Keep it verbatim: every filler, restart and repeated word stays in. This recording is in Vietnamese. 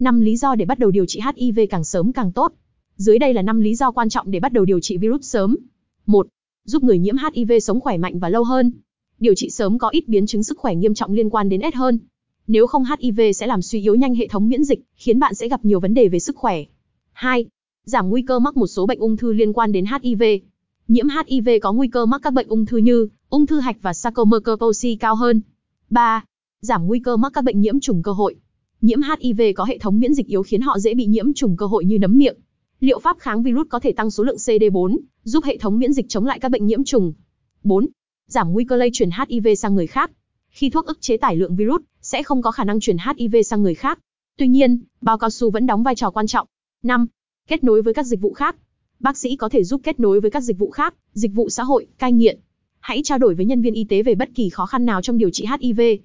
năm lý do để bắt đầu điều trị H I V càng sớm càng tốt. Dưới đây là năm lý do quan trọng để bắt đầu điều trị virus sớm. một. Giúp người nhiễm H I V sống khỏe mạnh và lâu hơn. Điều trị sớm có ít biến chứng sức khỏe nghiêm trọng liên quan đến AIDS hơn. Nếu không, H I V sẽ làm suy yếu nhanh hệ thống miễn dịch, khiến bạn sẽ gặp nhiều vấn đề về sức khỏe. hai. Giảm nguy cơ mắc một số bệnh ung thư liên quan đến H I V. Nhiễm H I V có nguy cơ mắc các bệnh ung thư như ung thư hạch và sarcomercosis cao hơn. ba. Giảm nguy cơ mắc các bệnh nhiễm trùng cơ hội. Nhiễm H I V có hệ thống miễn dịch yếu khiến họ dễ bị nhiễm trùng cơ hội như nấm miệng. Liệu pháp kháng virus có thể tăng số lượng C D bốn, giúp hệ thống miễn dịch chống lại các bệnh nhiễm trùng. bốn. Giảm nguy cơ lây truyền H I V sang người khác. Khi thuốc ức chế tải lượng virus, sẽ không có khả năng truyền H I V sang người khác. Tuy nhiên, bao cao su vẫn đóng vai trò quan trọng. năm. Kết nối với các dịch vụ khác. Bác sĩ có thể giúp kết nối với các dịch vụ khác, dịch vụ xã hội, cai nghiện. Hãy trao đổi với nhân viên y tế về bất kỳ khó khăn nào trong điều trị H I V.